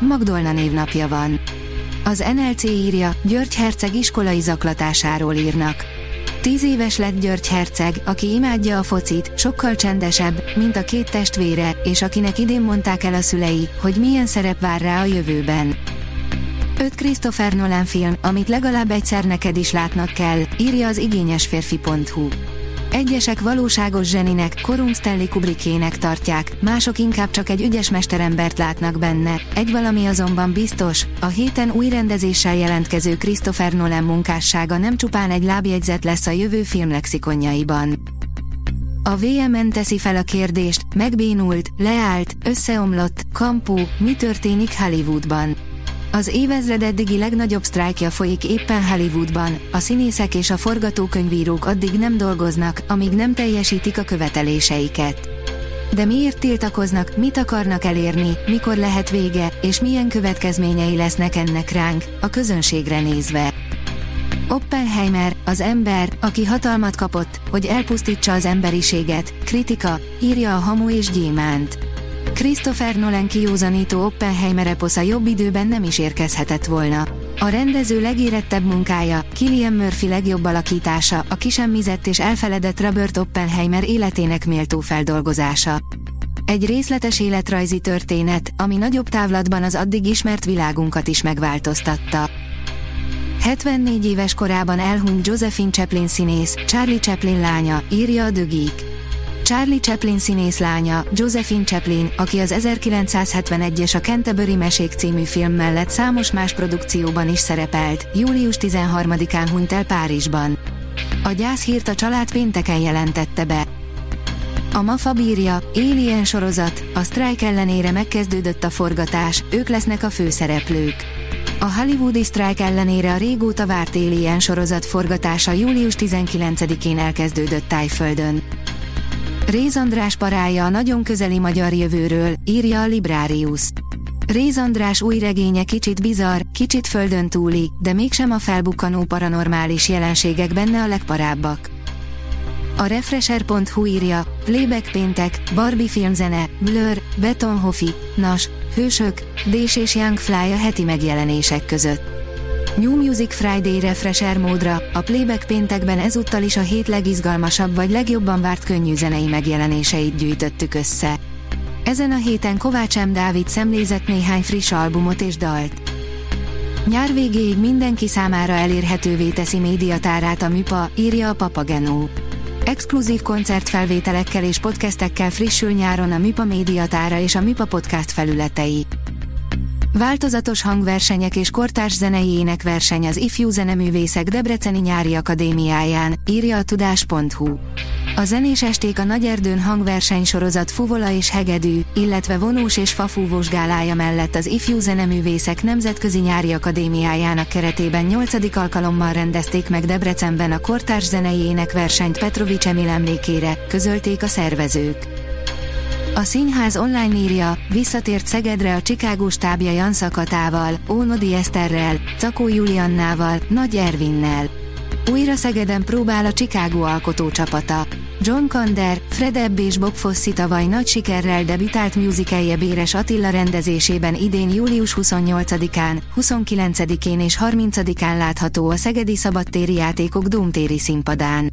Magdolna névnapja van. Az NLC írja, György herceg iskolai zaklatásáról írnak. 10 éves lett György herceg, aki imádja a focit, sokkal csendesebb, mint a két testvére, és akinek idén mondták el a szülei, hogy milyen szerep vár rá a jövőben. 5 Christopher Nolan film, amit legalább egyszer neked is látnak kell, írja az igényesférfi.hu. Egyesek valóságos zseninek, korunk Stanley Kubrickének tartják, mások inkább csak egy ügyes mesterembert látnak benne, egy valami azonban biztos, a héten új rendezéssel jelentkező Christopher Nolan munkássága nem csupán egy lábjegyzet lesz a jövő filmlexikonjaiban. A WMN teszi fel a kérdést, megbénult, leállt, összeomlott, kampó, mi történik Hollywoodban? Az évezred eddigi legnagyobb sztrájkja folyik éppen Hollywoodban, a színészek és a forgatókönyvírók addig nem dolgoznak, amíg nem teljesítik a követeléseiket. De miért tiltakoznak, mit akarnak elérni, mikor lehet vége, és milyen következményei lesznek ennek ránk, a közönségre nézve? Oppenheimer, az ember, aki hatalmat kapott, hogy elpusztítsa az emberiséget, kritika, írja a Hamu és Gyémánt. Christopher Nolan kijózanító Oppenheimer eposza jobb időben nem is érkezhetett volna. A rendező legérettebb munkája, Cillian Murphy legjobb alakítása, a kisemmizett és elfeledett Robert Oppenheimer életének méltó feldolgozása. Egy részletes életrajzi történet, ami nagyobb távlatban az addig ismert világunkat is megváltoztatta. 74 éves korában elhunyt Josephine Chaplin színész, Charlie Chaplin lánya, írja a The Geek. Charlie Chaplin színész lánya, Josephine Chaplin, aki az 1971-es a Canterbury mesék című film mellett számos más produkcióban is szerepelt, július 13-án hunyt el Párizsban. A gyászhírt a család pénteken jelentette be. A Mafab írja, Alien sorozat, a sztrájk ellenére megkezdődött a forgatás, ők lesznek a főszereplők. A hollywoodi sztrájk ellenére a régóta várt Alien sorozat forgatása július 19-én elkezdődött Thaiföldön. Réz András parája a nagyon közeli magyar jövőről, írja a Librarius. Réz András új regénye kicsit bizarr, kicsit földön túli, de mégsem a felbukkanó paranormális jelenségek benne a legparábbak. A Refresher.hu írja, Playback péntek, Barbie filmzene, Blur, Betonhofi, Nas, Hősök, Dés és Young Fly a heti megjelenések között. New Music Friday Refresher módra, a Playback péntekben ezúttal is a hét legizgalmasabb vagy legjobban várt könnyű zenei megjelenéseit gyűjtöttük össze. Ezen a héten Kovács M. Dávid szemlézett néhány friss albumot és dalt. Nyár végéig mindenki számára elérhetővé teszi médiatárát a MIPA, írja a Papageno. Exkluzív koncertfelvételekkel és podcastekkel frissül nyáron a MIPA médiatára és a MIPA podcast felületei. Változatos hangversenyek és kortárs zenei énekverseny az ifjú zeneművészek Debreceni Nyári Akadémiáján, írja a tudás.hu. A zenés esték a Nagyerdőn hangversenysorozat fuvola és hegedű, illetve vonós és fafúvós gálája mellett az ifjú zeneművészek Nemzetközi Nyári Akadémiájának keretében 8. alkalommal rendezték meg Debrecenben a kortárs zenei énekversenyt Petrovics Emil emlékére, közölték a szervezők. A Színház online írja, visszatért Szegedre a Csikágo stábja Janszakatával, Ónodi Eszterrel, Czakó Juliannával, Nagy Ervinnel. Újra Szegeden próbál a Csikágo alkotócsapata. John Kander, Fred Ebb és Bob Fosse tavaly nagy sikerrel debütált musicalje Béres Attila rendezésében idén július 28-án, 29-én és 30-án látható a Szegedi Szabadtéri Játékok Dómtéri színpadán.